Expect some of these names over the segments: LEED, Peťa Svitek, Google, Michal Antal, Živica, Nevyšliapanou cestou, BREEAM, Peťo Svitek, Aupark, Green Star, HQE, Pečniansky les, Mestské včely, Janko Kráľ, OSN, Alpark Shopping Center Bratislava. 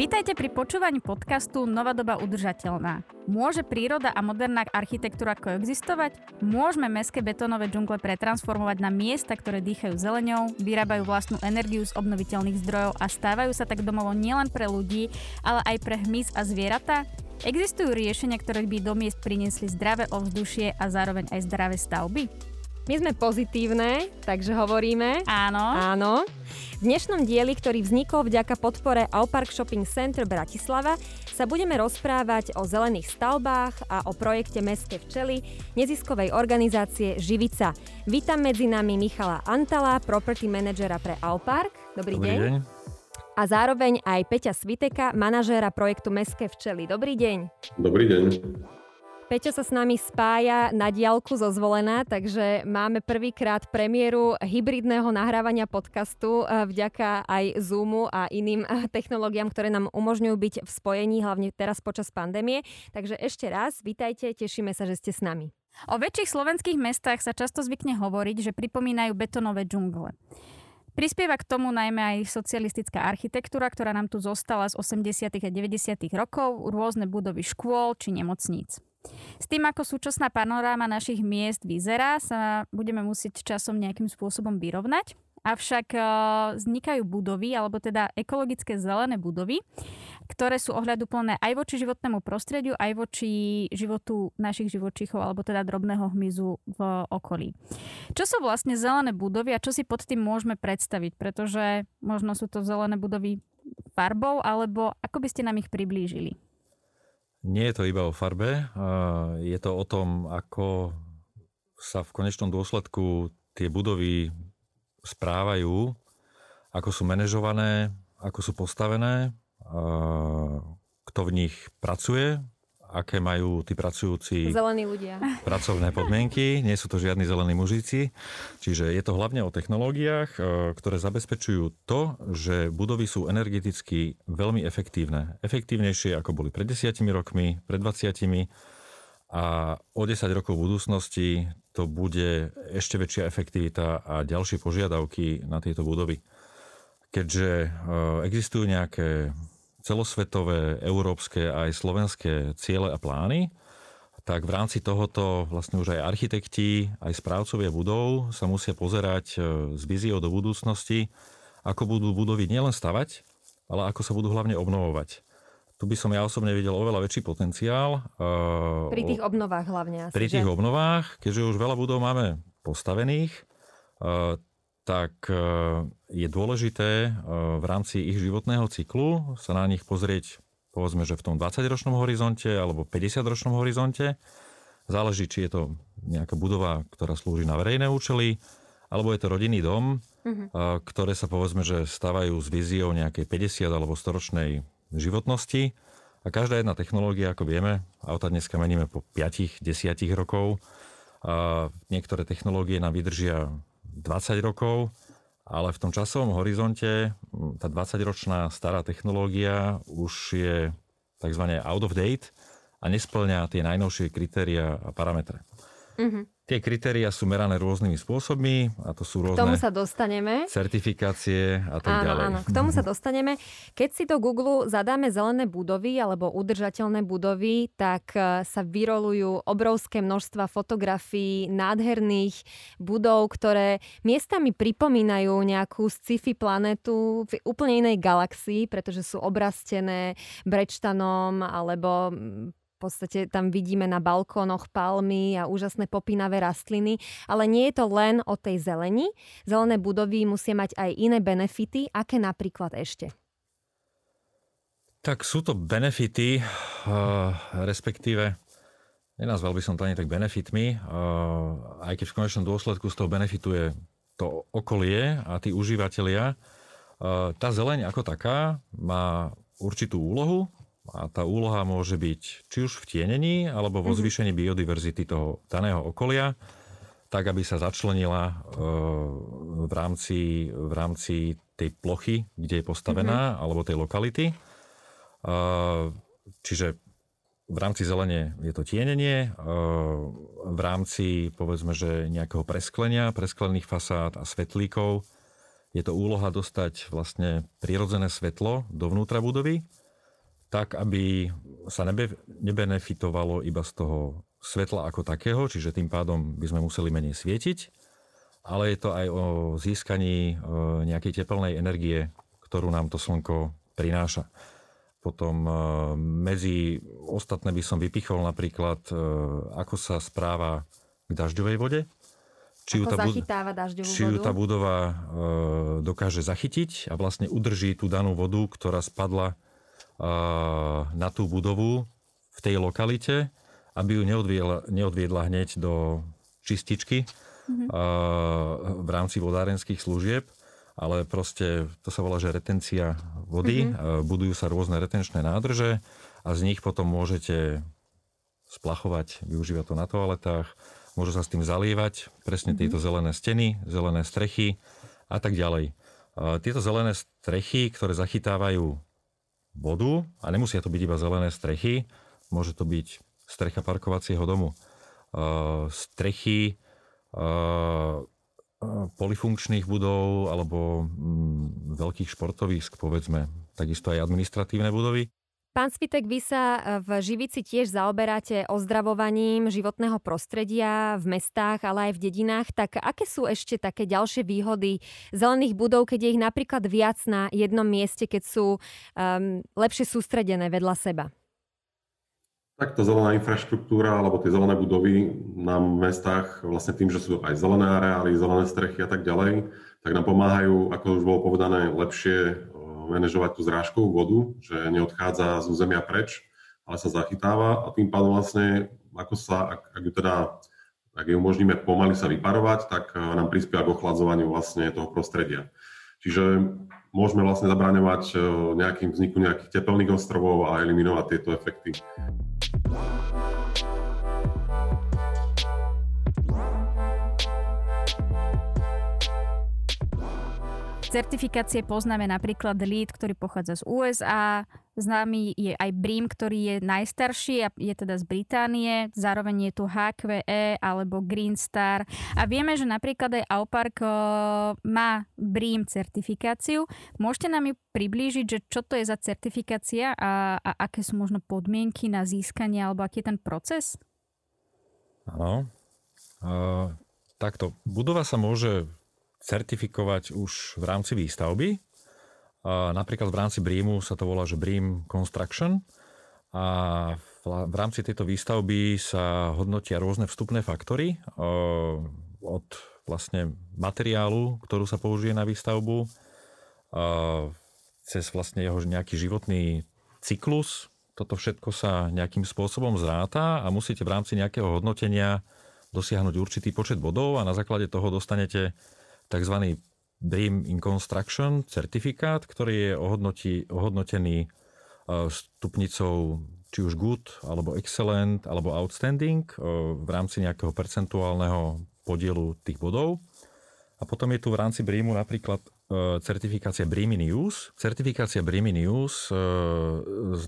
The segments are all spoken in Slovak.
Vítajte pri počúvaní podcastu Nová doba udržateľná. Môže príroda a moderná architektúra koexistovať? Môžeme mestské betónové džungle pretransformovať na miesta, ktoré dýchajú zeleňou, vyrábajú vlastnú energiu z obnoviteľných zdrojov a stávajú sa tak domovom nielen pre ľudí, ale aj pre hmyz a zvieratá? Existujú riešenia, ktoré by do miest priniesli zdravé ovzdušie a zároveň aj zdravé stavby? My sme pozitívne, takže hovoríme. Áno. Áno. V dnešnom dieli, ktorý vznikol vďaka podpore Alpark Shopping Center Bratislava, sa budeme rozprávať o zelených stavbách a o projekte Mestské včely neziskovej organizácie Živica. Vítam medzi nami Michala Antala, property managera pre Alpark. Dobrý deň. A zároveň aj Peťa Sviteka, manažéra projektu Mestské včely. Dobrý deň. Dobrý deň. Peťo sa s nami spája na diaľku zo Zvolena, takže máme prvýkrát premiéru hybridného nahrávania podcastu vďaka aj Zoomu a iným technológiám, ktoré nám umožňujú byť v spojení, hlavne teraz počas pandémie. Takže ešte raz, vítajte, tešíme sa, že ste s nami. O väčších slovenských mestách sa často zvykne hovoriť, že pripomínajú betonové džungle. Prispieva k tomu najmä aj socialistická architektúra, ktorá nám tu zostala z 80. a 90. rokov, rôzne budovy škôl či nemocníc. S tým, ako súčasná panoráma našich miest vyzerá, sa budeme musieť časom nejakým spôsobom vyrovnať. Avšak vznikajú budovy, alebo teda ekologické zelené budovy, ktoré sú ohľaduplné aj voči životnému prostrediu, aj voči životu našich živočíchov, alebo teda drobného hmyzu v okolí. Čo sú vlastne zelené budovy a čo si pod tým môžeme predstaviť? Pretože možno sú to zelené budovy farbou, alebo ako by ste nám ich priblížili? Nie je to iba o farbe, je to o tom, ako sa v konečnom dôsledku tie budovy správajú, ako sú manažované, ako sú postavené, kto v nich pracuje, aké majú tí pracujúci zelení ľudia pracovné podmienky. Nie sú to žiadni zelení mužici. Čiže je to hlavne o technológiách, ktoré zabezpečujú to, že budovy sú energeticky veľmi efektívne. Efektívnejšie, ako boli pred 10 rokmi, pred 20. A o 10 rokov v budúcnosti to bude ešte väčšia efektivita a ďalšie požiadavky na tieto budovy. Keďže existujú nejaké celosvetové, európske a aj slovenské ciele a plány, tak v rámci tohoto vlastne už aj architekti, aj správcovia budov sa musia pozerať s víziou do budúcnosti, ako budú budovy nielen stavať, ale ako sa budú hlavne obnovovať. Tu by som ja osobne videl oveľa väčší potenciál. Pri tých obnovách hlavne. Pri tých obnovách, keďže už veľa budov máme postavených, tak je dôležité v rámci ich životného cyklu sa na nich pozrieť, povedzme, že v tom 20-ročnom horizonte alebo 50-ročnom horizonte. Záleží, či je to nejaká budova, ktorá slúži na verejné účely, alebo je to rodinný dom, ktoré sa povedzme, že stavajú s víziou nejakej 50- alebo 100-ročnej životnosti. A každá jedna technológia, ako vieme, auta dneska meníme po 5-10 rokov. A niektoré technológie nám vydržia 20 rokov, ale v tom časovom horizonte tá 20-ročná stará technológia už je tzv. Out of date a nesplňa tie najnovšie kritériá a parametre. Tie kritériá sú merané rôznymi spôsobmi a to sú rôzne k tomu sa dostaneme. Certifikácie a tak ďalej. Áno, k tomu sa dostaneme. Keď si do Google zadáme zelené budovy alebo udržateľné budovy, tak sa vyrolujú obrovské množstva fotografií nádherných budov, ktoré miestami pripomínajú nejakú sci-fi planetu v úplne inej galaxii, pretože sú obrastené brečtanom alebo v podstate tam vidíme na balkónoch palmy a úžasné popínavé rastliny, ale nie je to len o tej zeleni. Zelené budovy musia mať aj iné benefity. Aké napríklad ešte? Tak sú to benefity, respektíve nenazval by som to ani tak benefitmi, aj keď v konečnom dôsledku z toho benefituje to okolie a tí užívateľia. Tá zeleň ako taká má určitú úlohu, a tá úloha môže byť či už v tienení, alebo vo zvýšení biodiverzity toho daného okolia, tak, aby sa začlenila v rámci tej plochy, kde je postavená, alebo tej lokality. Čiže v rámci zelene je to tienenie, v rámci, povedzme, že nejakého presklenia, presklených fasád a svetlíkov je to úloha dostať vlastne prirodzené svetlo dovnútra budovy, tak, aby sa nebenefitovalo iba z toho svetla ako takého, čiže tým pádom by sme museli menej svietiť, ale je to aj o získaní nejakej tepelnej energie, ktorú nám to slnko prináša. Potom medzi ostatné by som vypichol napríklad, ako sa správa k dažďovej vode. Či ju tá budova dokáže zachytiť a vlastne udrží tú danú vodu, ktorá spadla na tú budovu v tej lokalite, aby ju neodviedla hneď do čističky v rámci vodárenských služieb. Ale proste, to sa volá, že retencia vody, budujú sa rôzne retenčné nádrže a z nich potom môžete splachovať, využívať to na toaletách, môžu sa s tým zalievať, presne tieto zelené steny, zelené strechy a tak ďalej. Tieto zelené strechy, ktoré zachytávajú vodu, a nemusia to byť iba zelené strechy, môže to byť strecha parkovacieho domu, strechy polifunkčných budov alebo veľkých športovísk, povedzme, takisto aj administratívne budovy. Pán Svitek, vy sa v Živici tiež zaoberáte ozdravovaním životného prostredia v mestách, ale aj v dedinách. Tak aké sú ešte také ďalšie výhody zelených budov, keď je ich napríklad viac na jednom mieste, keď sú lepšie sústredené vedľa seba? Takto zelená infraštruktúra alebo tie zelené budovy nám v mestách vlastne tým, že sú aj zelené areály, zelené strechy a tak ďalej, tak nám pomáhajú, ako už bolo povedané, lepšie manažovať tú zrážkovú vodu, že neodchádza z územia preč, ale sa zachytáva a tým pádom vlastne, ak ju umožníme pomaly sa vyparovať, tak nám prispieva k ochladzovaniu vlastne toho prostredia. Čiže môžeme vlastne zabraňovať nejakým vzniku nejakých tepelných ostrovov a eliminovať tieto efekty. Certifikácie poznáme napríklad LEED, ktorý pochádza z USA, známy je aj BREEAM, ktorý je najstarší a je teda z Británie, zároveň je tu HQE alebo Green Star a vieme, že napríklad aj Aupark má BREEAM certifikáciu. Môžete nám ju priblížiť, že čo to je za certifikácia a aké sú možno podmienky na získanie alebo aký je ten proces? Áno, takto. Budova sa môže certifikovať už v rámci výstavby. Napríklad v rámci BREEAMu sa to volá, že BREEAM Construction. A v rámci tejto výstavby sa hodnotia rôzne vstupné faktory od vlastne materiálu, ktorú sa použije na výstavbu, cez vlastne jeho nejaký životný cyklus. Toto všetko sa nejakým spôsobom zráta a musíte v rámci nejakého hodnotenia dosiahnuť určitý počet bodov a na základe toho dostanete tzv. BREEAM in Construction certifikát, ktorý je ohodnotený stupnicou či už good, alebo excellent, alebo outstanding v rámci nejakého percentuálneho podielu tých bodov. A potom je tu v rámci BREEAMu napríklad certifikácia BREEAM in use. Certifikácia BREEAM in use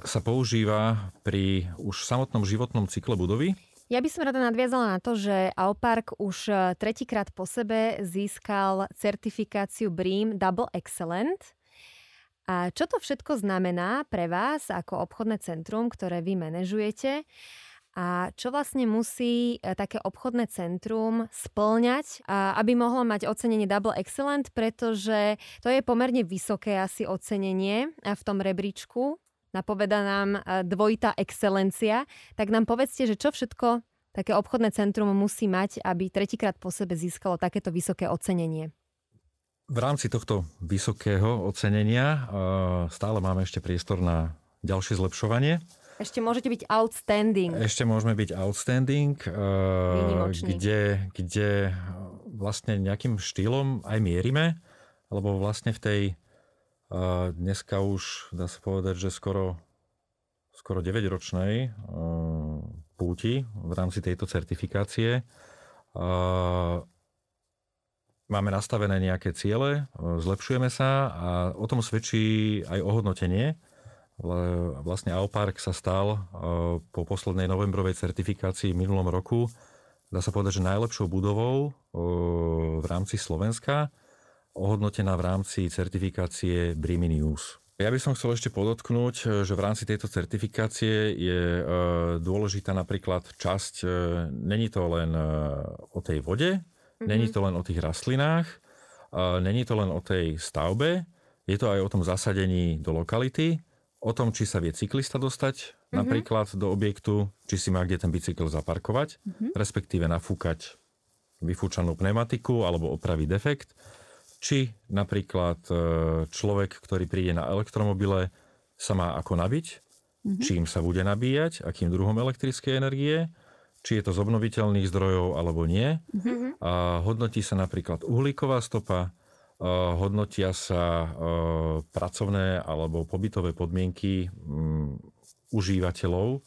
sa používa pri už samotnom životnom cykle budovy. Ja by som rada nadviazala na to, že Aupark už tretíkrát po sebe získal certifikáciu BREEAM Double Excellent. A čo to všetko znamená pre vás ako obchodné centrum, ktoré vy manažujete? A čo vlastne musí také obchodné centrum spĺňať, aby mohlo mať ocenenie Double Excellent, pretože to je pomerne vysoké asi ocenenie v tom rebríčku. Napovedá nám dvojitá excelencia, tak nám povedzte, že čo všetko také obchodné centrum musí mať, aby tretíkrát po sebe získalo takéto vysoké ocenenie. V rámci tohto vysokého ocenenia stále máme ešte priestor na ďalšie zlepšovanie. Ešte môžete byť outstanding. Ešte môžeme byť outstanding, kde vlastne nejakým štýlom aj mierime, lebo vlastne v tej dneska už, dá sa povedať, že skoro 9-ročnej púti v rámci tejto certifikácie máme nastavené nejaké ciele, zlepšujeme sa a o tom svedčí aj ohodnotenie. Vlastne Aupark sa stal po poslednej novembrovej certifikácii v minulom roku, dá sa povedať, že najlepšou budovou v rámci Slovenska, ohodnotená v rámci certifikácie BREEAM in use. Ja by som chcel ešte podotknúť, že v rámci tejto certifikácie je dôležitá napríklad časť, není to len o tej vode, není to len o tých rastlinách, není to len o tej stavbe, je to aj o tom zasadení do lokality, o tom, či sa vie cyklista dostať napríklad do objektu, či si má kde ten bicykel zaparkovať, respektíve nafúkať vyfúčanú pneumatiku alebo opraviť defekt. Či napríklad človek, ktorý príde na elektromobile, sa má ako nabiť, čím sa bude nabíjať, akým druhom elektrickej energie, či je to z obnoviteľných zdrojov alebo nie. A hodnotí sa napríklad uhlíková stopa, hodnotia sa pracovné alebo pobytové podmienky užívateľov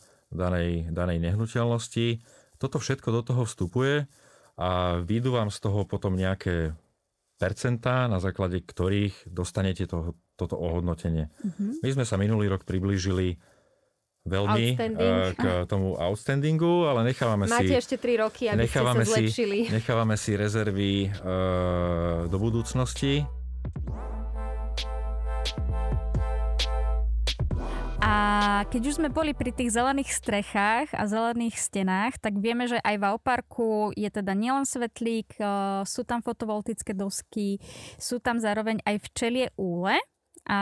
danej nehnuteľnosti. Toto všetko do toho vstupuje a výjdu vám z toho potom nejaké percentá, na základe ktorých dostanete toto ohodnotenie. My sme sa minulý rok priblížili veľmi k tomu outstandingu, ale nechávame Máte ešte 3 roky, aby ste sa zlepšili. Nechávame si rezervy do budúcnosti. A keď už sme boli pri tých zelených strechách a zelených stenách, tak vieme, že aj v Auparku je teda nielen svetlík, sú tam fotovoltické dosky, sú tam zároveň aj včelie úle a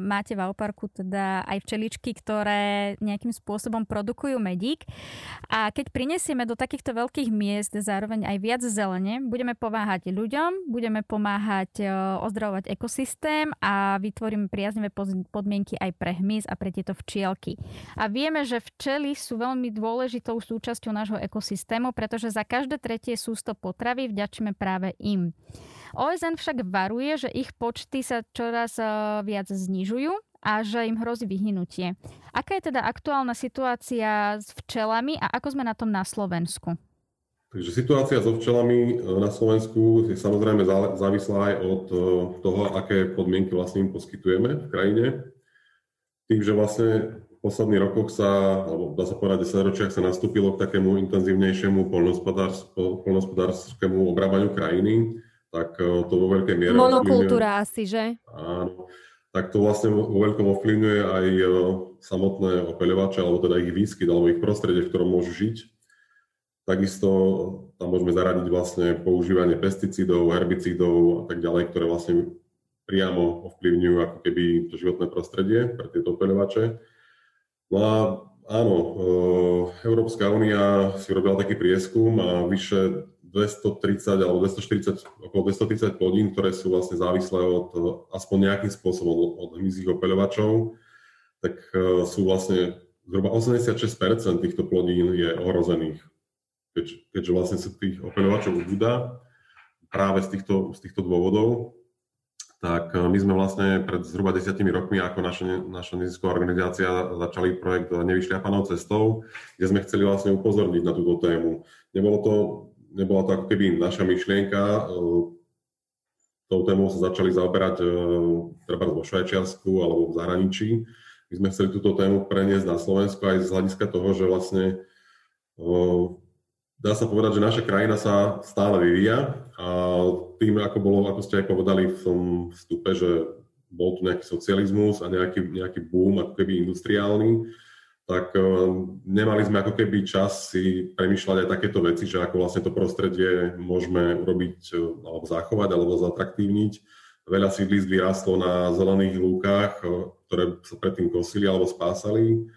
máte v Auparku teda aj včeličky, ktoré nejakým spôsobom produkujú medík. A keď prinesieme do takýchto veľkých miest zároveň aj viac zelene, budeme pomáhať ľuďom, budeme pomáhať ozdravovať ekosystém a vytvoríme priaznivé podmienky aj pre hmyz a pre tieto včielky. A vieme, že včely sú veľmi dôležitou súčasťou nášho ekosystému, pretože za každé tretie sústo potravy vďačíme práve im. OSN však varuje, že ich počty sa čoraz viac znižujú a že im hrozí vyhynutie. Aká je teda aktuálna situácia s včelami a ako sme na tom na Slovensku? Takže situácia so včelami na Slovensku je samozrejme závislá aj od toho, aké podmienky vlastne im poskytujeme v krajine. Tým, že vlastne v posledných rokoch sa, alebo dá sa povedať 10 ročiach, sa nastúpilo k takému intenzívnejšiemu poľnohospodárskému obrábaniu krajiny, tak to vo veľkej miere... Monokultúra asi, že? Áno. Tak to vlastne vo veľkom ovplyvňuje aj samotné opeľovače, alebo teda ich výskyt, alebo ich prostredie, v ktorom môžu žiť. Takisto tam môžeme zaradiť vlastne používanie pesticídov, herbicídov a tak ďalej, ktoré vlastne priamo ovplyvňujú ako keby to životné prostredie pre tieto opeľovače. No a áno, Európska únia si robila taký prieskum a vyše 230 alebo 240, okolo 230 plodín, ktoré sú vlastne závislé od, aspoň nejakým spôsobom od hmyzích opeľovačov, tak sú vlastne zhruba 86% týchto plodín je ohrozených. Keďže vlastne sa tých opeľovačov ubúda práve z týchto dôvodov, tak my sme vlastne pred zhruba 10 rokmi ako naša nezisková organizácia začali projekt Nevyšliapanou cestou, kde sme chceli vlastne upozorniť na túto tému. Nebola to ako keby naša myšlienka. Tou témou sa začali zaoberať treba vo Švajčiarsku alebo v zahraničí. My sme chceli túto tému preniesť na Slovensku aj z hľadiska toho, že vlastne dá sa povedať, že naša krajina sa stále vyvíja a tým, ako bolo, ako ste aj povedali v tom vstupe, že bol tu nejaký socializmus a nejaký boom ako keby industriálny, tak nemali sme ako keby čas si premýšľať aj takéto veci, že ako vlastne to prostredie môžeme urobiť alebo zachovať alebo zatraktívniť. Veľa sídlisk vyrástlo na zelených lúkach, ktoré sa predtým kosili alebo spásali,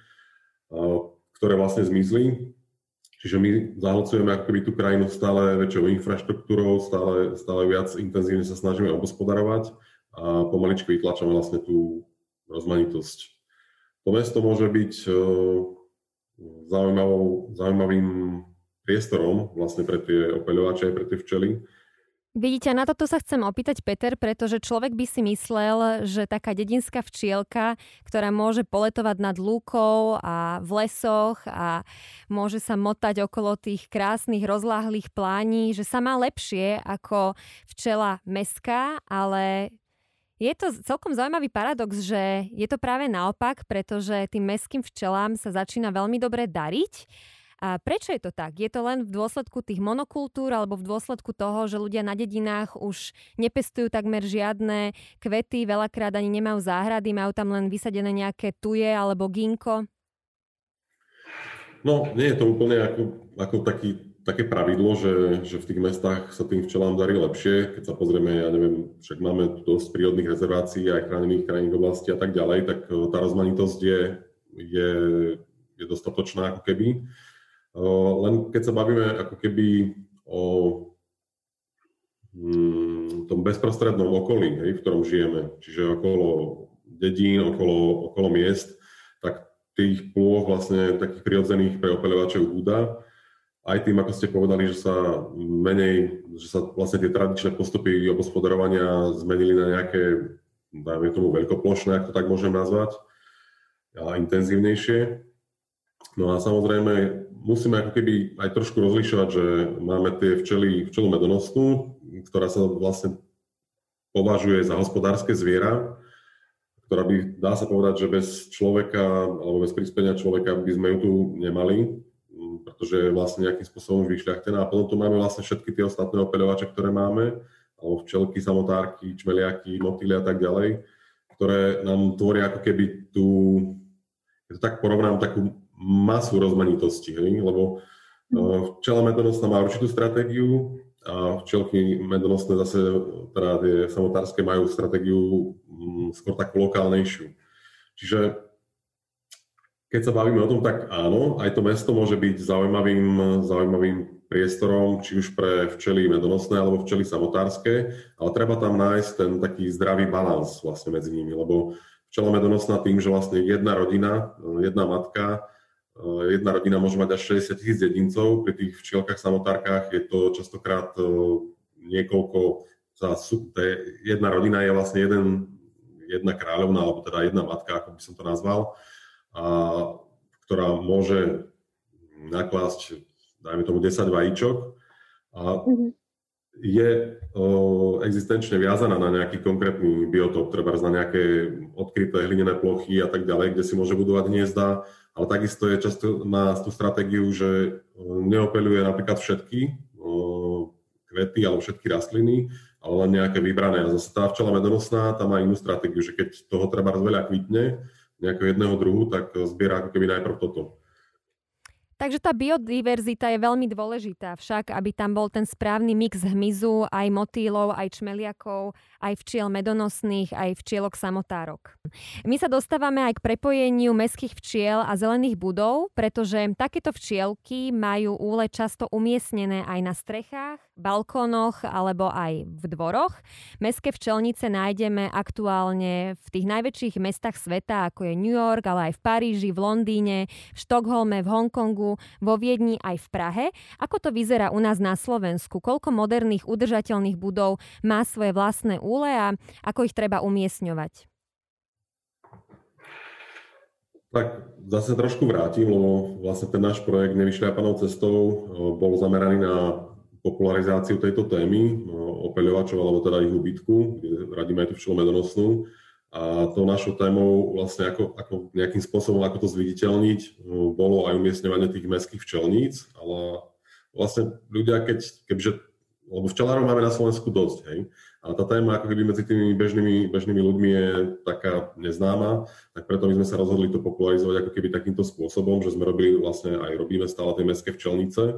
ktoré vlastne zmizli. Čiže my zahlcujeme ako keby tú krajinu stále väčšou infraštruktúrou, stále viac intenzívne sa snažíme obospodarovať a pomaličky vytlačame vlastne tú rozmanitosť. To mesto môže byť zaujímavým priestorom vlastne pre tie opeľovače, pre tie včely. Vidíte, na toto sa chcem opýtať, Peter, pretože človek by si myslel, že taká dedinská včielka, ktorá môže poletovať nad lúkou a v lesoch a môže sa motať okolo tých krásnych rozláhlých plání, že sa má lepšie ako včela mestská, ale... Je to celkom zaujímavý paradox, že je to práve naopak, pretože tým mestským včelám sa začína veľmi dobre dariť A prečo je to tak? Je to len v dôsledku tých monokultúr alebo v dôsledku toho, že ľudia na dedinách už nepestujú takmer žiadne kvety, veľakrát ani nemajú záhrady, majú tam len vysadené nejaké tuje alebo ginko? No, nie je to úplne ako také pravidlo, že v tých mestách sa tým včelám darí lepšie. Keď sa pozrieme, ja neviem, však máme dosť prírodných rezervácií aj chránených krajinných oblastí a tak ďalej, tak tá rozmanitosť je dostatočná ako keby. Len keď sa bavíme ako keby o tom bezprostrednom okolí, hej, v ktorom žijeme, čiže okolo dedín, okolo miest, tak tých plôch vlastne takých prirodzených pre opeľovačov úda. Aj tým, ako ste povedali, že sa vlastne tie tradičné postupy obospodarovania zmenili na nejaké, dajme tomu, veľkoplošné, ak to tak môžem nazvať, a intenzívnejšie. No a samozrejme, musíme ako keby aj trošku rozlišovať, že máme tie včelu medonostnú, ktorá sa vlastne považuje za hospodárske zviera, ktorá by, dá sa povedať, že bez človeka alebo bez prispenia človeka by sme ju tu nemali, pretože je vlastne nejakým spôsobom vyšľachtená. A potom tu máme vlastne všetky tie ostatné opeľovače, ktoré máme, alebo včelky, samotárky, čmeliaky, motýly a tak ďalej, ktoré nám tvoria ako keby tú, keď to tak porovnám, takú masu rozmanitosti, hej? Lebo včela medonosná má určitú stratégiu a včelky medonosné zase, teda tie samotárske, majú stratégiu skôr takú lokálnejšiu. Čiže keď sa bavíme o tom, tak áno, aj to mesto môže byť zaujímavým priestorom, či už pre včely medonosné alebo včely samotárske, ale treba tam nájsť ten taký zdravý balans vlastne medzi nimi, lebo včela medonosná tým, že vlastne jedna rodina, jedna matka, jedna rodina môže mať až 60 000 jedincov, pri tých včielkach samotárkach je to častokrát niekoľko, jedna rodina je vlastne jedna kráľovná, alebo teda jedna matka, ako by som to nazval, a ktorá môže naklásť, dajme tomu, 10 vajíčok a je existenčne viazaná na nejaký konkrétny biotop, treba na nejaké odkryté hlinené plochy a tak ďalej, kde si môže budovať hniezda, ale takisto je často na tú stratégiu, že neopeľuje napríklad všetky kvety alebo všetky rastliny, ale len nejaké vybrané. A zase tá včela medonosná, tá má inú stratégiu, že keď toho treba veľa kvitne, nejakého jedného druhu, tak zbiera ako keby najprv toto. Takže tá biodiverzita je veľmi dôležitá však, aby tam bol ten správny mix hmyzu, aj motýlov, aj čmeliakov, aj včiel medonosných, aj včielok samotárok. My sa dostávame aj k prepojeniu mestských včiel a zelených budov, pretože takéto včielky majú úle často umiestnené aj na strechách, balkónoch alebo aj v dvoroch. Mestské včelnice nájdeme aktuálne v tých najväčších mestách sveta, ako je New York, ale aj v Paríži, v Londýne, v Štokholme, v Hongkongu, vo Viedni aj v Prahe. Ako to vyzerá u nás na Slovensku? Koľko moderných udržateľných budov má svoje vlastné úle a ako ich treba umiestňovať? Tak zase trošku vrátim, lebo vlastne ten náš projekt Nevyšliapanou cestou bol zameraný na popularizáciu tejto témy opeľovačov, alebo teda ich úbytku, kde radíme aj tú včelu medonosnú. A tou našou témou vlastne ako nejakým spôsobom, ako to zviditeľniť, bolo aj umiestňovanie tých mestských včelníc, ale vlastne ľudia, lebo včelárov máme na Slovensku dosť, hej, ale tá téma ako keby medzi tými bežnými ľuďmi je taká neznáma, tak preto my sme sa rozhodli to popularizovať ako keby takýmto spôsobom, že sme robili vlastne aj robíme stále tie mestské včelnice.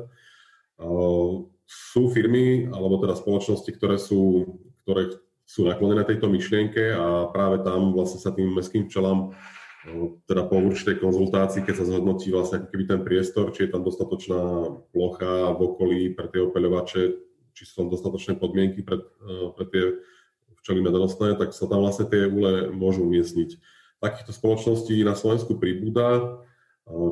Sú firmy, alebo teda spoločnosti, ktoré sú naklonené tejto myšlienke a práve tam vlastne sa tým mestským včelám, teda po určitej konzultácii, keď sa zhodnotí vlastne aký ten priestor, či je tam dostatočná plocha v okolí pre tie opeľovače, či sú tam dostatočné podmienky pre tie včely medonosné, tak sa tam vlastne tie úle môžu umiestniť. Takýchto spoločností na Slovensku pribúda,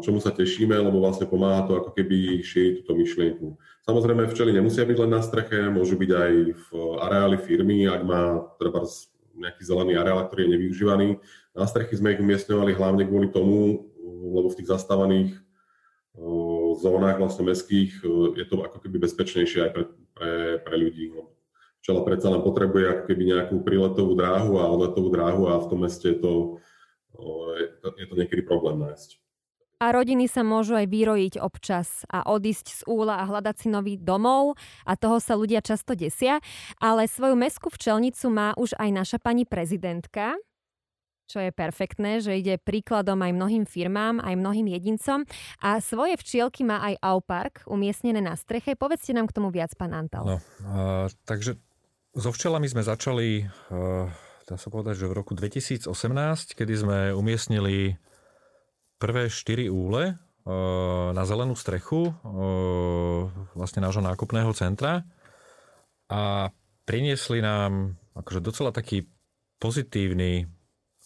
čomu sa tešíme, lebo vlastne pomáha to ako keby šíriť túto myšlienku. Samozrejme, včely nemusia byť len na streche, môžu byť aj v areáli firmy, ak má treba nejaký zelený areál, ktorý je nevyužívaný. Na strechy sme ich umiestňovali hlavne kvôli tomu, lebo v tých zastávaných zónach vlastne mestských je to ako keby bezpečnejšie aj pre ľudí. Včela predsa len potrebuje ako keby nejakú príletovú dráhu a odletovú dráhu a v tom meste je to niekedy problém nájsť. a rodiny sa môžu aj vyrojiť občas a odísť z úla a hľadať si nový domov a toho sa ľudia často desia. Ale svoju mestskú včelnicu má už aj naša pani prezidentka, čo je perfektné, že ide príkladom aj mnohým firmám, aj mnohým jedincom. A svoje včielky má aj Aupark, umiestnené na streche. Povedzte nám k tomu viac, pán Antal. No, takže so včelami sme začali, dá sa povedať, že v roku 2018, kedy sme umiestnili prvé 4 úle na zelenú strechu vlastne nášho nákupného centra a priniesli nám akože docela taký pozitívny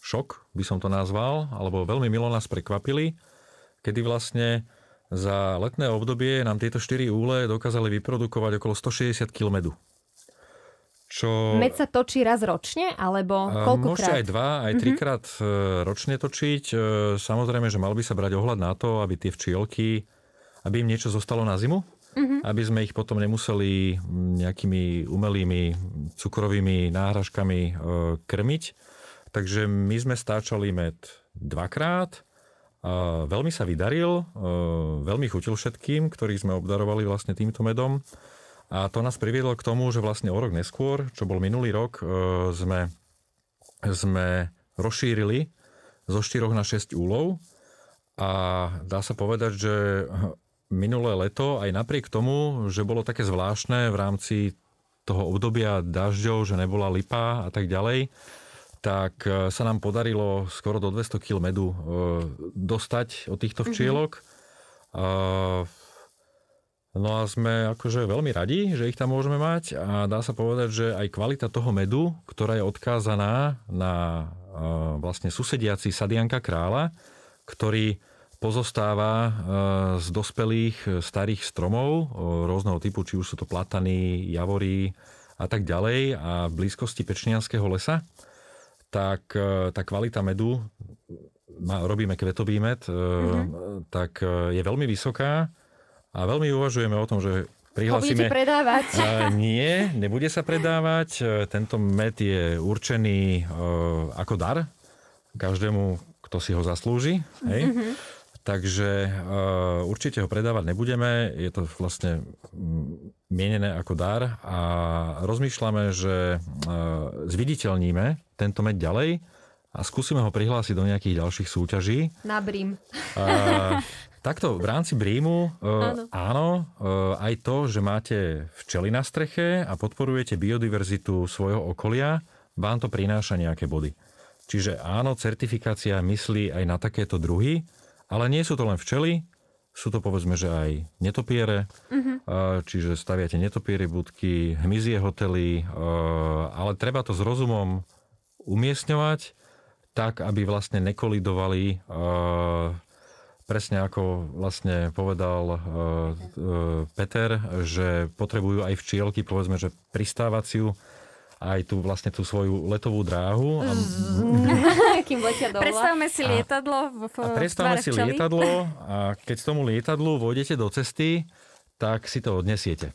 šok, by som to nazval, alebo veľmi milo nás prekvapili, kedy vlastne za letné obdobie nám tieto 4 úle dokázali vyprodukovať okolo 160 kg medu. Čo... Med sa točí raz ročne, alebo koľkokrát? Môžete aj 2, aj 3-krát ročne točiť. Samozrejme, že mal by sa brať ohľad na to, aby tie včielky, aby im niečo zostalo na zimu, aby sme ich potom nemuseli nejakými umelými cukrovými náhražkami krmiť. Takže my sme stáčali med 2-krát. Veľmi sa vydaril, veľmi chutil všetkým, ktorých sme obdarovali vlastne týmto medom. A to nás priviedlo k tomu, že vlastne o rok neskôr, čo bol minulý rok, sme rozšírili zo 4 na 6 úlov. A dá sa povedať, že minulé leto, aj napriek tomu, že bolo také zvláštne v rámci toho obdobia dažďov, že nebola lipa a tak ďalej, tak sa nám podarilo skoro do 200 kg medu dostať od týchto včielok. No a sme akože veľmi radi, že ich tam môžeme mať a dá sa povedať, že aj kvalita toho medu, ktorá je odkázaná na vlastne susediaci Sad Janka Kráľa, ktorý pozostáva z dospelých starých stromov rôzneho typu, či už sú to platany, javory a tak ďalej a v blízkosti Pečnianského lesa, tak tá kvalita medu, robíme kvetový med, tak je veľmi vysoká a veľmi uvažujeme o tom, že prihlásime... Ho budete predávať? Nie, nebude sa predávať. Tento med je určený ako dar každému, kto si ho zaslúži. Hej? Takže určite ho predávať nebudeme. Je to vlastne mienené ako dar a rozmýšľame, že zviditeľníme tento med ďalej a skúsime ho prihlásiť do nejakých ďalších súťaží. Na BREEAM. Takto v rámci BREEAMu aj to, že máte včely na streche a podporujete biodiverzitu svojho okolia, vám to prináša nejaké body. Čiže áno, certifikácia myslí aj na takéto druhy, ale nie sú to len včely, sú to povedzme, že aj netopiere, čiže staviate netopiere budky, hmyzie hotely, ale treba to s rozumom umiestňovať tak, aby vlastne nekolidovali, presne ako vlastne povedal Peter, že potrebujú aj včielky, povedzme, že pristávaciu, aj tú vlastne tú svoju letovú dráhu. Kým letia dole. Predstavme si lietadlo. Predstavme si lietadlo a keď tomu lietadlu vojdete do cesty, tak si to odnesiete.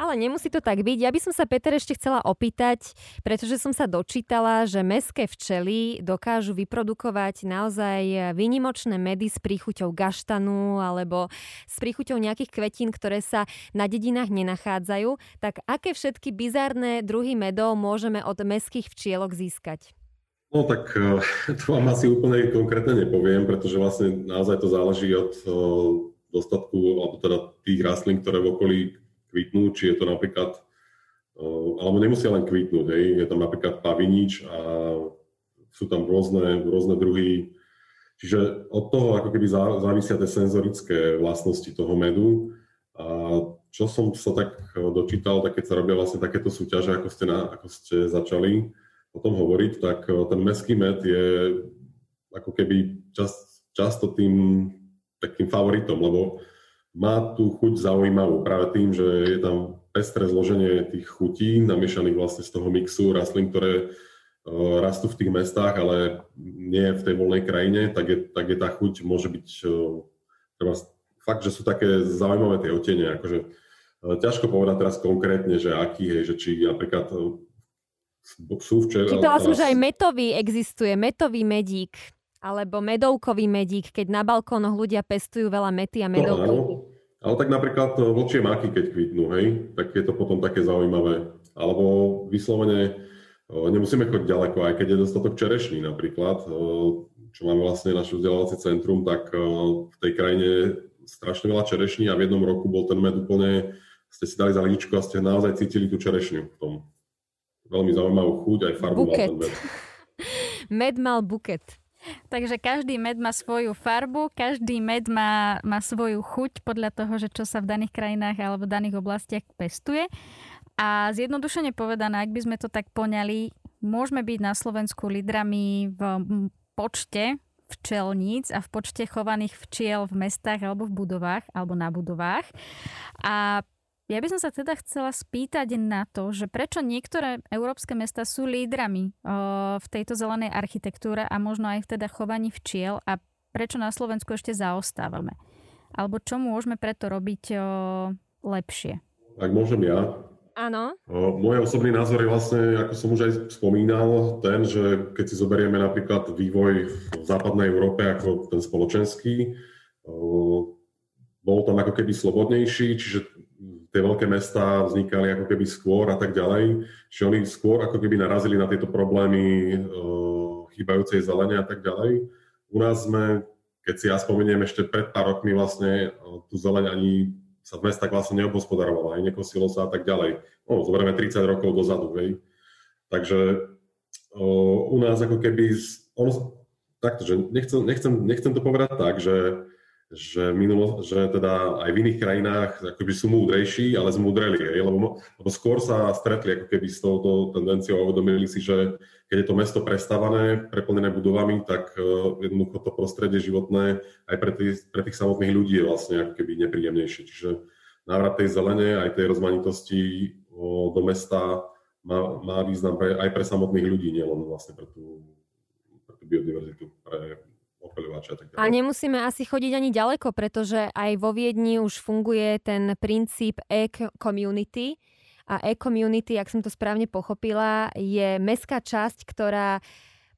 Ale nemusí to tak byť. Ja by som sa, Peter, ešte chcela opýtať, pretože som sa dočítala, že mestské včely dokážu vyprodukovať naozaj výnimočné medy s príchuťou gaštanu alebo s príchuťou nejakých kvetín, ktoré sa na dedinách nenachádzajú. Tak aké všetky bizárne druhy medov môžeme od mestských včielok získať? No tak to vám asi úplne konkrétne nepoviem, pretože vlastne naozaj to záleží od dostatku alebo teda tých rastlín, ktoré v okolí kvitnú, či je to napríklad, alebo nemusia len kvitnúť, hej, je tam napríklad pavinič a sú tam rôzne druhy. Čiže od toho ako keby závisia tie senzorické vlastnosti toho medu. A čo som sa tak dočítal, tak keď sa robia vlastne takéto súťaže, ako ste začali o tom hovoriť, tak ten mestský med je ako keby často tým takým favoritom, lebo má tú chuť zaujímavú práve tým, že je tam pestré zloženie tých chutí, namiešaných vlastne z toho mixu rastlín, ktoré rastú v tých mestách, ale nie v tej voľnej krajine, tak je tá chuť, môže byť fakt, že sú také zaujímavé tie odtiene. Akože, ťažko povedať teraz konkrétne, že aký, hej, že či napríklad sú včera... Čítala som, že aj metový existuje, metový medík. Alebo medovkový medík, keď na balkónoch ľudia pestujú veľa mety a medovky. Ale tak napríklad vlčie máky, keď kvitnú, hej, tak je to potom také zaujímavé. Alebo vyslovene nemusíme chodiť ďaleko, aj keď je dostatok čerešní napríklad, čo máme vlastne naše vzdelávacie centrum, tak v tej krajine strašne veľa čerešní a v jednom roku bol ten med úplne, ste si dali za lyžičku a ste naozaj cítili tú čerešňu v tom. Veľmi zaujímavú chuť, aj farbu mal ten med. Med mal buket. Takže každý med má svoju farbu, každý med má svoju chuť podľa toho, že čo sa v daných krajinách alebo v daných oblastiach pestuje. A zjednodušene povedané, ak by sme to tak poňali, môžeme byť na Slovensku lídrami v počte včelníc a v počte chovaných včiel v mestách alebo v budovách alebo na budovách. A ja by som sa teda chcela spýtať na to, že prečo niektoré európske mestá sú lídrami v tejto zelenej architektúre a možno aj v teda chovaní včiel a prečo na Slovensku ešte zaostávame? Alebo čo môžeme preto robiť lepšie? Tak môžem ja. Áno. Môj osobný názor je vlastne, ako som už aj spomínal, ten, že keď si zoberieme napríklad vývoj v západnej Európe ako ten spoločenský, bol tam ako keby slobodnejší, čiže tie veľké mestá vznikali ako keby skôr a tak ďalej. Čiže oni skôr ako keby narazili na tieto problémy chýbajúcej zelenia a tak ďalej. U nás sme, keď si ja spomeniem, ešte pred pár rokmi vlastne tú zeleň ani sa v mestách vlastne neobhospodarovala, aj nekosilo sa a tak ďalej. No, zoberieme 30 rokov dozadu, hej. Takže u nás ako keby... Takto, že nechcem to povedať tak, že teda aj v iných krajinách akoby sú múdrejší, ale zmúdreli, lebo skôr sa stretli ako keby s touto tendenciou a uvedomili si, že keď je to mesto prestávané, preplnené budovami, tak jednoducho to prostredie životné aj pre tých samotných ľudí je vlastne ako keby nepríjemnejšie. Čiže návrat tej zelene, aj tej rozmanitosti do mesta má význam aj pre samotných ľudí, nielen vlastne pre tú biodiverzitu, pre opeľovača. A nemusíme asi chodiť ani ďaleko, pretože aj vo Viedni už funguje ten princíp e-community. A e-community, ak som to správne pochopila, je mestská časť, ktorá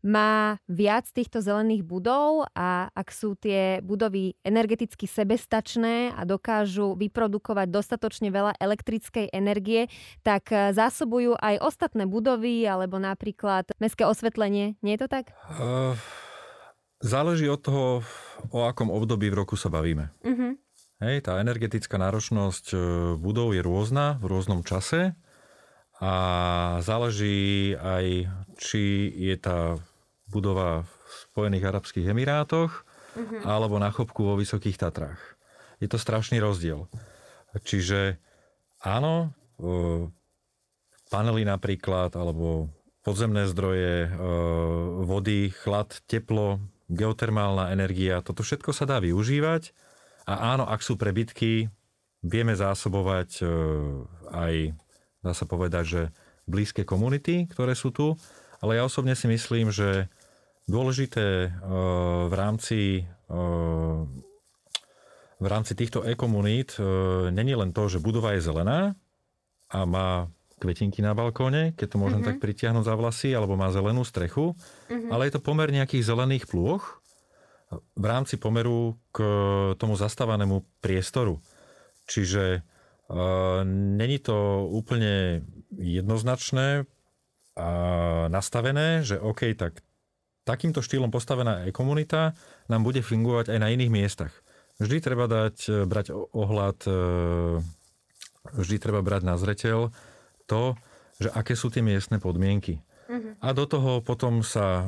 má viac týchto zelených budov a ak sú tie budovy energeticky sebestačné a dokážu vyprodukovať dostatočne veľa elektrickej energie, tak zásobujú aj ostatné budovy alebo napríklad mestské osvetlenie. Nie je to tak? Záleží od toho, o akom období v roku sa bavíme. Uh-huh. Hej, tá energetická náročnosť budov je rôzna v rôznom čase a záleží aj, či je tá budova v Spojených arabských emirátoch uh-huh. alebo na Chopku vo Vysokých Tatrách. Je to strašný rozdiel. Čiže áno, panely napríklad, alebo podzemné zdroje, vody, chlad, teplo, geotermálna energia, toto všetko sa dá využívať a áno, ak sú prebytky, vieme zásobovať aj, dá sa povedať, že blízke komunity, ktoré sú tu, ale ja osobne si myslím, že dôležité v rámci týchto ekomunít není len to, že budova je zelená a má kvetinky na balkóne, keď to môžem tak pritiahnuť za vlasy, alebo má zelenú strechu, ale je to pomer nejakých zelených plôch v rámci pomeru k tomu zastávanému priestoru. Čiže není to úplne jednoznačné a nastavené, že OK, tak takýmto štýlom postavená e-komunita nám bude fungovať aj na iných miestach. Vždy treba brať na zreteľ to, že aké sú tie miestne podmienky. Uh-huh. A do toho potom sa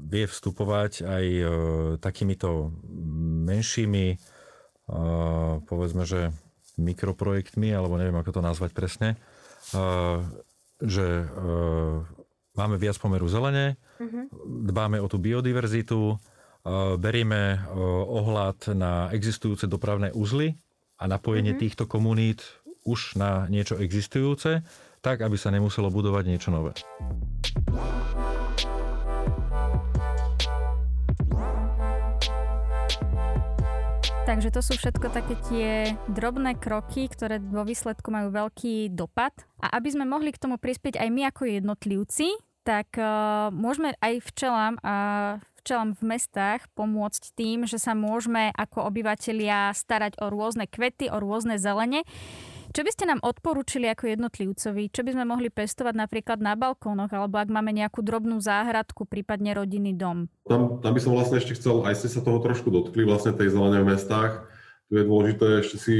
vie vstupovať aj takýmito menšími, povedzme, že mikroprojektmi, alebo neviem, ako to nazvať presne, že máme viac pomeru zelene, dbáme o tú biodiverzitu, berieme ohľad na existujúce dopravné uzly a napojenie týchto komunít už na niečo existujúce, tak, aby sa nemuselo budovať niečo nové. Takže to sú všetko také tie drobné kroky, ktoré vo výsledku majú veľký dopad. A aby sme mohli k tomu prispieť aj my ako jednotlivci, tak môžeme aj včelám a včelám v mestách pomôcť tým, že sa môžeme ako obyvatelia starať o rôzne kvety, o rôzne zelene. Čo by ste nám odporúčili ako jednotlivcovi? Čo by sme mohli pestovať napríklad na balkónoch, alebo ak máme nejakú drobnú záhradku, prípadne rodinný dom? Tam by som vlastne ešte chcel, aj ste sa toho trošku dotkli, vlastne tej zelene v mestách. Tu je dôležité ešte si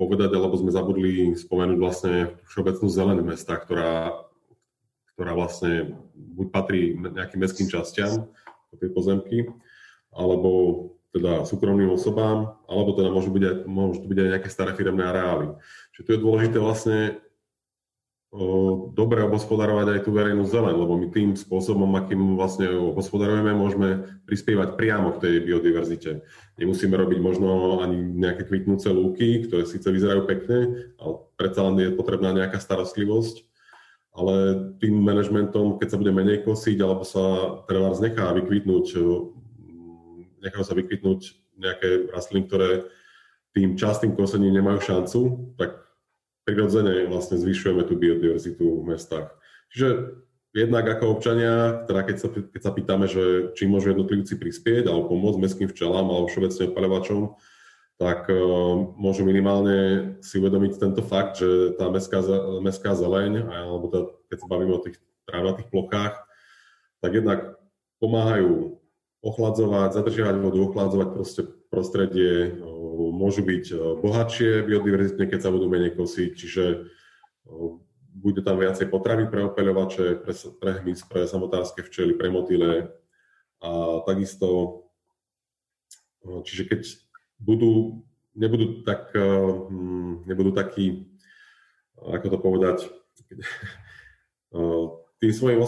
povedať, alebo sme zabudli spomenúť vlastne všeobecnú zelen v mestách, ktorá vlastne buď patrí nejakým mestským častiam, tie pozemky, alebo teda súkromným osobám, alebo teda môžu byť aj nejaké staré firemné areály. Čiže tu je dôležité vlastne dobre obospodarovať aj tú verejnú zeleň, lebo my tým spôsobom, akým vlastne obospodarujeme, môžeme prispievať priamo k tej biodiverzite. Nemusíme robiť možno ani nejaké kvitnúce lúky, ktoré síce vyzerajú pekne, ale predsa len je potrebná nejaká starostlivosť. Ale tým manažmentom, keď sa bude menej kosiť, alebo sa trebárs nechajú sa vykvitnúť nejaké rastliny, ktoré tým častým kosením nemajú šancu, tak prirodzene vlastne zvyšujeme tú biodiverzitu v mestách. Čiže jednak ako občania, teda keď sa pýtame, že či môžu jednotlivci prispieť alebo pomôcť mestským včelám alebo všeobecne opaľovačom, tak môžu minimálne si uvedomiť tento fakt, že tá mestská zeleň, alebo teda, keď sa bavíme o tých trávnatých plochách, tak jednak pomáhajú ochladzovať, zadržiavať vodu, ochladzovať prostredie, môžu byť bohatšie biodiverzitne, keď sa budú menej kosiť, čiže bude tam viacej potravy pre opeľovače, pre hmyz, pre samotárske včely, pre motýle a takisto, čiže keď nebudú takí, ako to povedať, tým svojim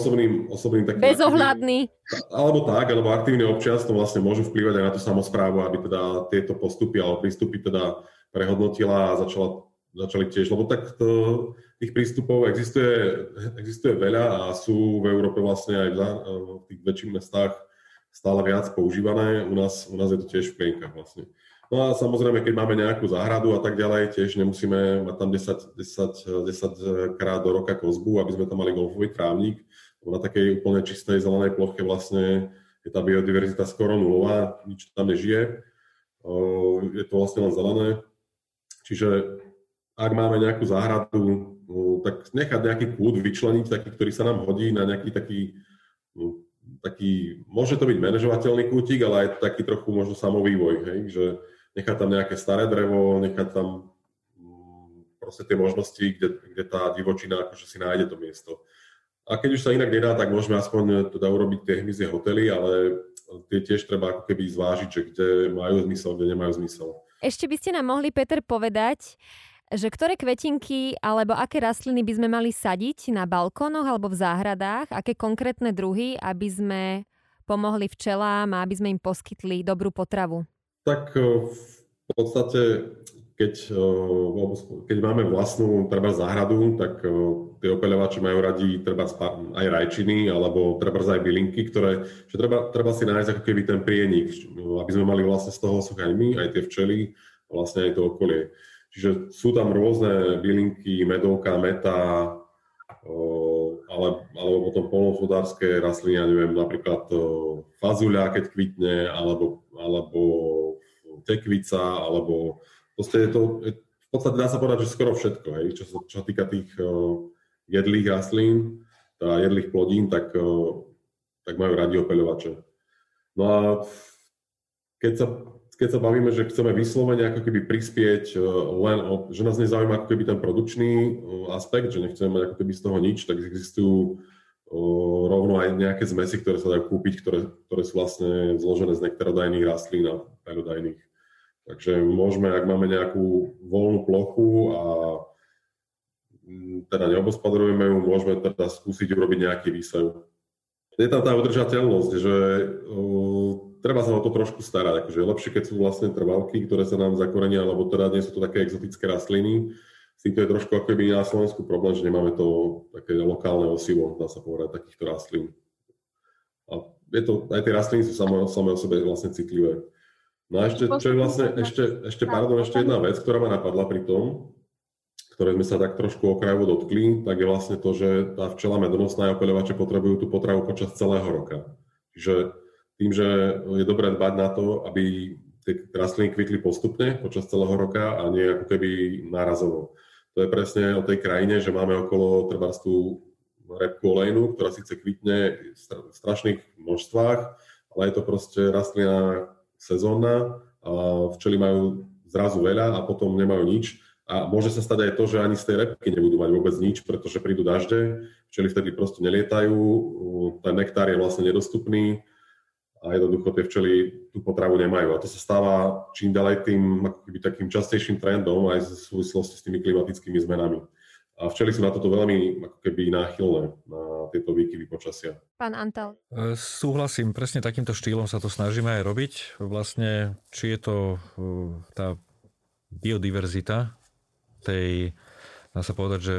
osobným takým bezohľadný. Alebo aktívne občianstvo vlastne môžu vplývať aj na tú samosprávu, aby teda tieto postupy alebo prístupy teda prehodnotila a začali tiež, lebo takto tých prístupov existuje veľa a sú v Európe vlastne aj v tých väčších mestách stále viac používané, u nás je to tiež v plienkach vlastne. No a samozrejme, keď máme nejakú záhradu a tak ďalej, tiež nemusíme mať tam 10 krát do roka kozbu, aby sme tam mali golfový trávnik. Na takej úplne čistej zelenej ploche vlastne je tá biodiverzita skoro nulová, nič tam nežije. Je to vlastne len zelené. Čiže ak máme nejakú záhradu, tak nechať nejaký kút vyčleniť, taký, ktorý sa nám hodí na nejaký taký, môže to byť manažovateľný kútik, ale aj taký trochu možno samovývoj, hej, že nechať tam nejaké staré drevo, nechať tam proste tie možnosti, kde tá divočina akože si nájde to miesto. A keď už sa inak nedá, tak môžeme aspoň teda urobiť tie hmyzie hotely, ale tie tiež treba ako keby zvážiť, že kde majú zmysel, kde nemajú zmysel. Ešte by ste nám mohli, Peter, povedať, že ktoré kvetinky alebo aké rastliny by sme mali sadiť na balkónoch alebo v záhradách, aké konkrétne druhy, aby sme pomohli včelám a aby sme im poskytli dobrú potravu? Tak v podstate, keď máme vlastnú treba záhradu, tak tie opeľovače majú radi treba aj rajčiny alebo treba aj bylinky, ktoré treba si nájsť ako keby ten prienik, aby sme mali vlastne z toho suchaj my, aj tie včely, vlastne aj to okolie. Čiže sú tam rôzne bylinky, medovka, meta, alebo potom poľnohospodárske rastliny, ja neviem, napríklad fazuľa, keď kvitne, alebo tekvica, alebo proste v podstate dá sa povedať, že skoro všetko, hej, čo týka tých jedlých rastlín, teda jedlých plodín, tak majú radi opeľovače. No a keď sa bavíme, že chceme vyslovene ako keby prispieť že nás nezaujíma ako keby ten produkčný aspekt, že nechceme mať ako keby z toho nič, tak existujú rovno aj nejaké zmesi, ktoré sa dajú kúpiť, ktoré sú vlastne zložené z nektarodajných rastlín a perodajných. Takže môžeme, ak máme nejakú voľnú plochu a teda neobospodarujeme ju, môžeme teda skúsiť urobiť nejaký výsev. Je tam tá udržateľnosť, že treba sa o to trošku starať, akože je lepšie, keď sú vlastne trvalky, ktoré sa nám zakorenia, alebo teda nie sú to také exotické rastliny. S týmto je trošku ako keby na Slovensku problém, že nemáme to také lokálne osivo, dá sa povedať, takýchto rastlín. A aj tie rastliny sú samé o sebe vlastne citlivé. No a ešte jedna vec, ktorá ma napadla pri tom, ktoré sme sa tak trošku okrajovo dotkli, tak je vlastne to, že tá včela medonosná a opeľovače potrebujú tú potravu počas celého roka. Čiže tým, že je dobré dbať na to, aby tie rastliny kvitli postupne počas celého roka a nie ako keby nárazovo. To je presne o tej krajine, že máme okolo trebárstvu repku olejnú, ktorá síce kvitne v strašných množstvách, ale je to proste rastlina sezónna a včely majú zrazu veľa a potom nemajú nič. A môže sa stať aj to, že ani z tej repky nebudú mať vôbec nič, pretože prídu dažde, včely vtedy proste nelietajú, ten nektár je vlastne nedostupný a jednoducho tie včely tú potravu nemajú. A to sa stáva čím ďalej tým takým častejším trendom aj v súvislosti s tými klimatickými zmenami. A včely sú na toto veľmi ako keby náchylné, na tieto výkyvy počasia. Pán Antal. Súhlasím, presne takýmto štýlom sa to snažíme aj robiť. Vlastne, či je to tá biodiverzita tej, dá sa povedať, že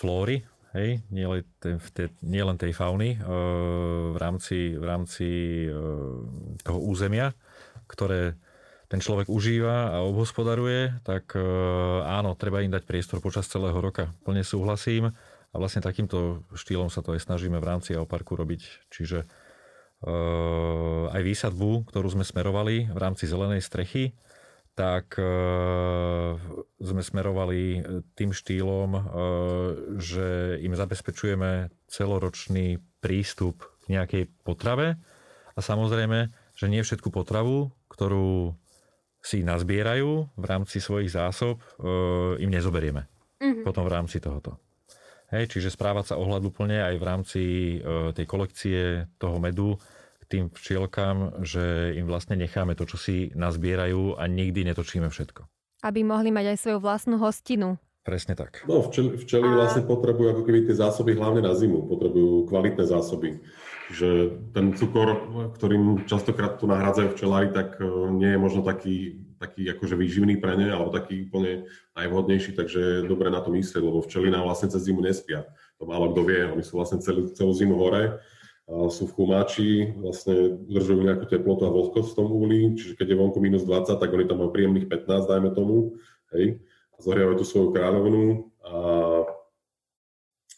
flóry, hej, nie len tej fauny, v rámci toho územia, ktoré ten človek užíva a obhospodaruje, tak áno, treba im dať priestor počas celého roka. Plne súhlasím a vlastne takýmto štýlom sa to aj snažíme v rámci Auparku robiť. Čiže aj výsadbu, ktorú sme smerovali v rámci zelenej strechy, tak sme smerovali tým štýlom, že im zabezpečujeme celoročný prístup k nejakej potrave a samozrejme, že nie všetku potravu, ktorú si nazbierajú v rámci svojich zásob, im nezoberieme. Potom v rámci tohoto. Hej, čiže správať sa ohľaduplne aj v rámci tej kolekcie toho medu k tým včielkám, že im vlastne necháme to, čo si nazbierajú a nikdy netočíme všetko. Aby mohli mať aj svoju vlastnú hostinu. Presne tak. No, včely vlastne potrebujú ako keby tie zásoby hlavne na zimu. Potrebujú kvalitné zásoby. Že ten cukor, ktorým častokrát tu nahrádzajú včelári, tak nie je možno taký akože výživný pre ne, alebo taký úplne najvhodnejší, takže je dobre na to myslieť, lebo včely nám vlastne cez zimu nespia. To málo kto vie. Oni sú vlastne celú zimu hore, sú v chumáči, vlastne udržujú nejakú teplotu a vlhkosť v tom úli, čiže keď je vonku minus 20, tak oni tam majú príjemných 15, dajme tomu, hej. Zohrievajú tú svoju kráľovnú a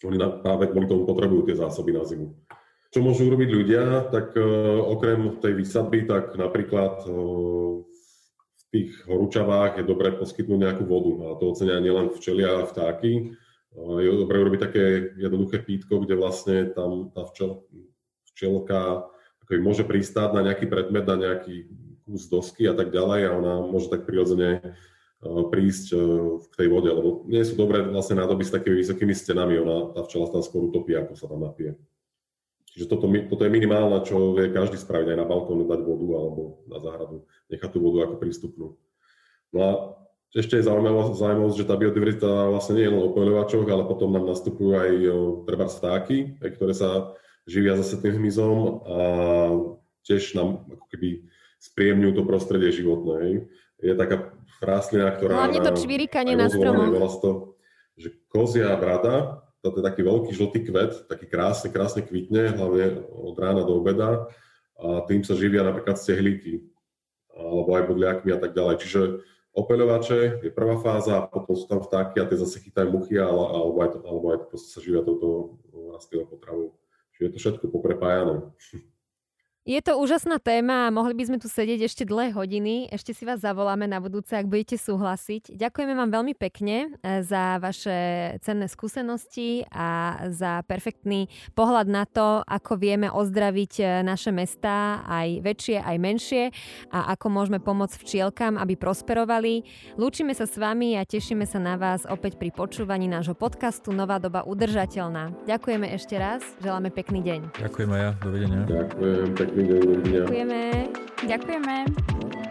oni práve kvôli tomu potrebujú tie zásoby na zimu. Čo môžu robiť ľudia, tak okrem tej výsadby, tak napríklad v tých horúčavách je dobré poskytnúť nejakú vodu. A to ocenia nielen včeli, ale vtáky. Je dobré urobiť také jednoduché pítko, kde vlastne tam tá včelka môže pristáť na nejaký predmet, na nejaký kus dosky a tak ďalej a ona môže tak prirodzene prísť k tej vode, lebo nie sú dobré vlastne nádoby s takými vysokými stenami, ona tá včela tam skôr utopí, ako sa tam napije. Čiže toto je minimálne, čo vie každý spraviť, aj na balkóne dať vodu alebo na záhradu, nechať tú vodu ako prístupnú. No a ešte je zaujímavosť, že tá biodiverzita vlastne nie je len o poľovačoch, ale potom nám nastupujú aj trebárs vtáky, ktoré sa živia zase tým hmyzom a tiež nám ako keby spríjemňujú to prostredie životné. Je taká rastlina, ktorá... Hlavne to čvirikanie na stromoch. Že kozia brada, to je taký veľký žltý kvet, taký krásne kvitne, hlavne od rána do obeda a tým sa živia napríklad stehlíky alebo aj bodliakmi a tak ďalej. Čiže opeľovače je prvá fáza a potom sú tam vtáky a tie zase chytajú muchy alebo aj proste sa živia touto rastlinnou potravou. Čiže je to všetko poprepájané. Je to úžasná téma a mohli by sme tu sedieť ešte dlhé hodiny. Ešte si vás zavoláme na budúce, ak budete súhlasiť. Ďakujeme vám veľmi pekne za vaše cenné skúsenosti a za perfektný pohľad na to, ako vieme ozdraviť naše mestá, aj väčšie, aj menšie a ako môžeme pomôcť včielkam, aby prosperovali. Lúčime sa s vami a tešíme sa na vás opäť pri počúvaní nášho podcastu Nová doba udržateľná. Ďakujeme ešte raz, želáme pekný deň. Ďakujeme ja, dovidenia. Ďakujem, pekný. Ďakujeme. Ďakujeme.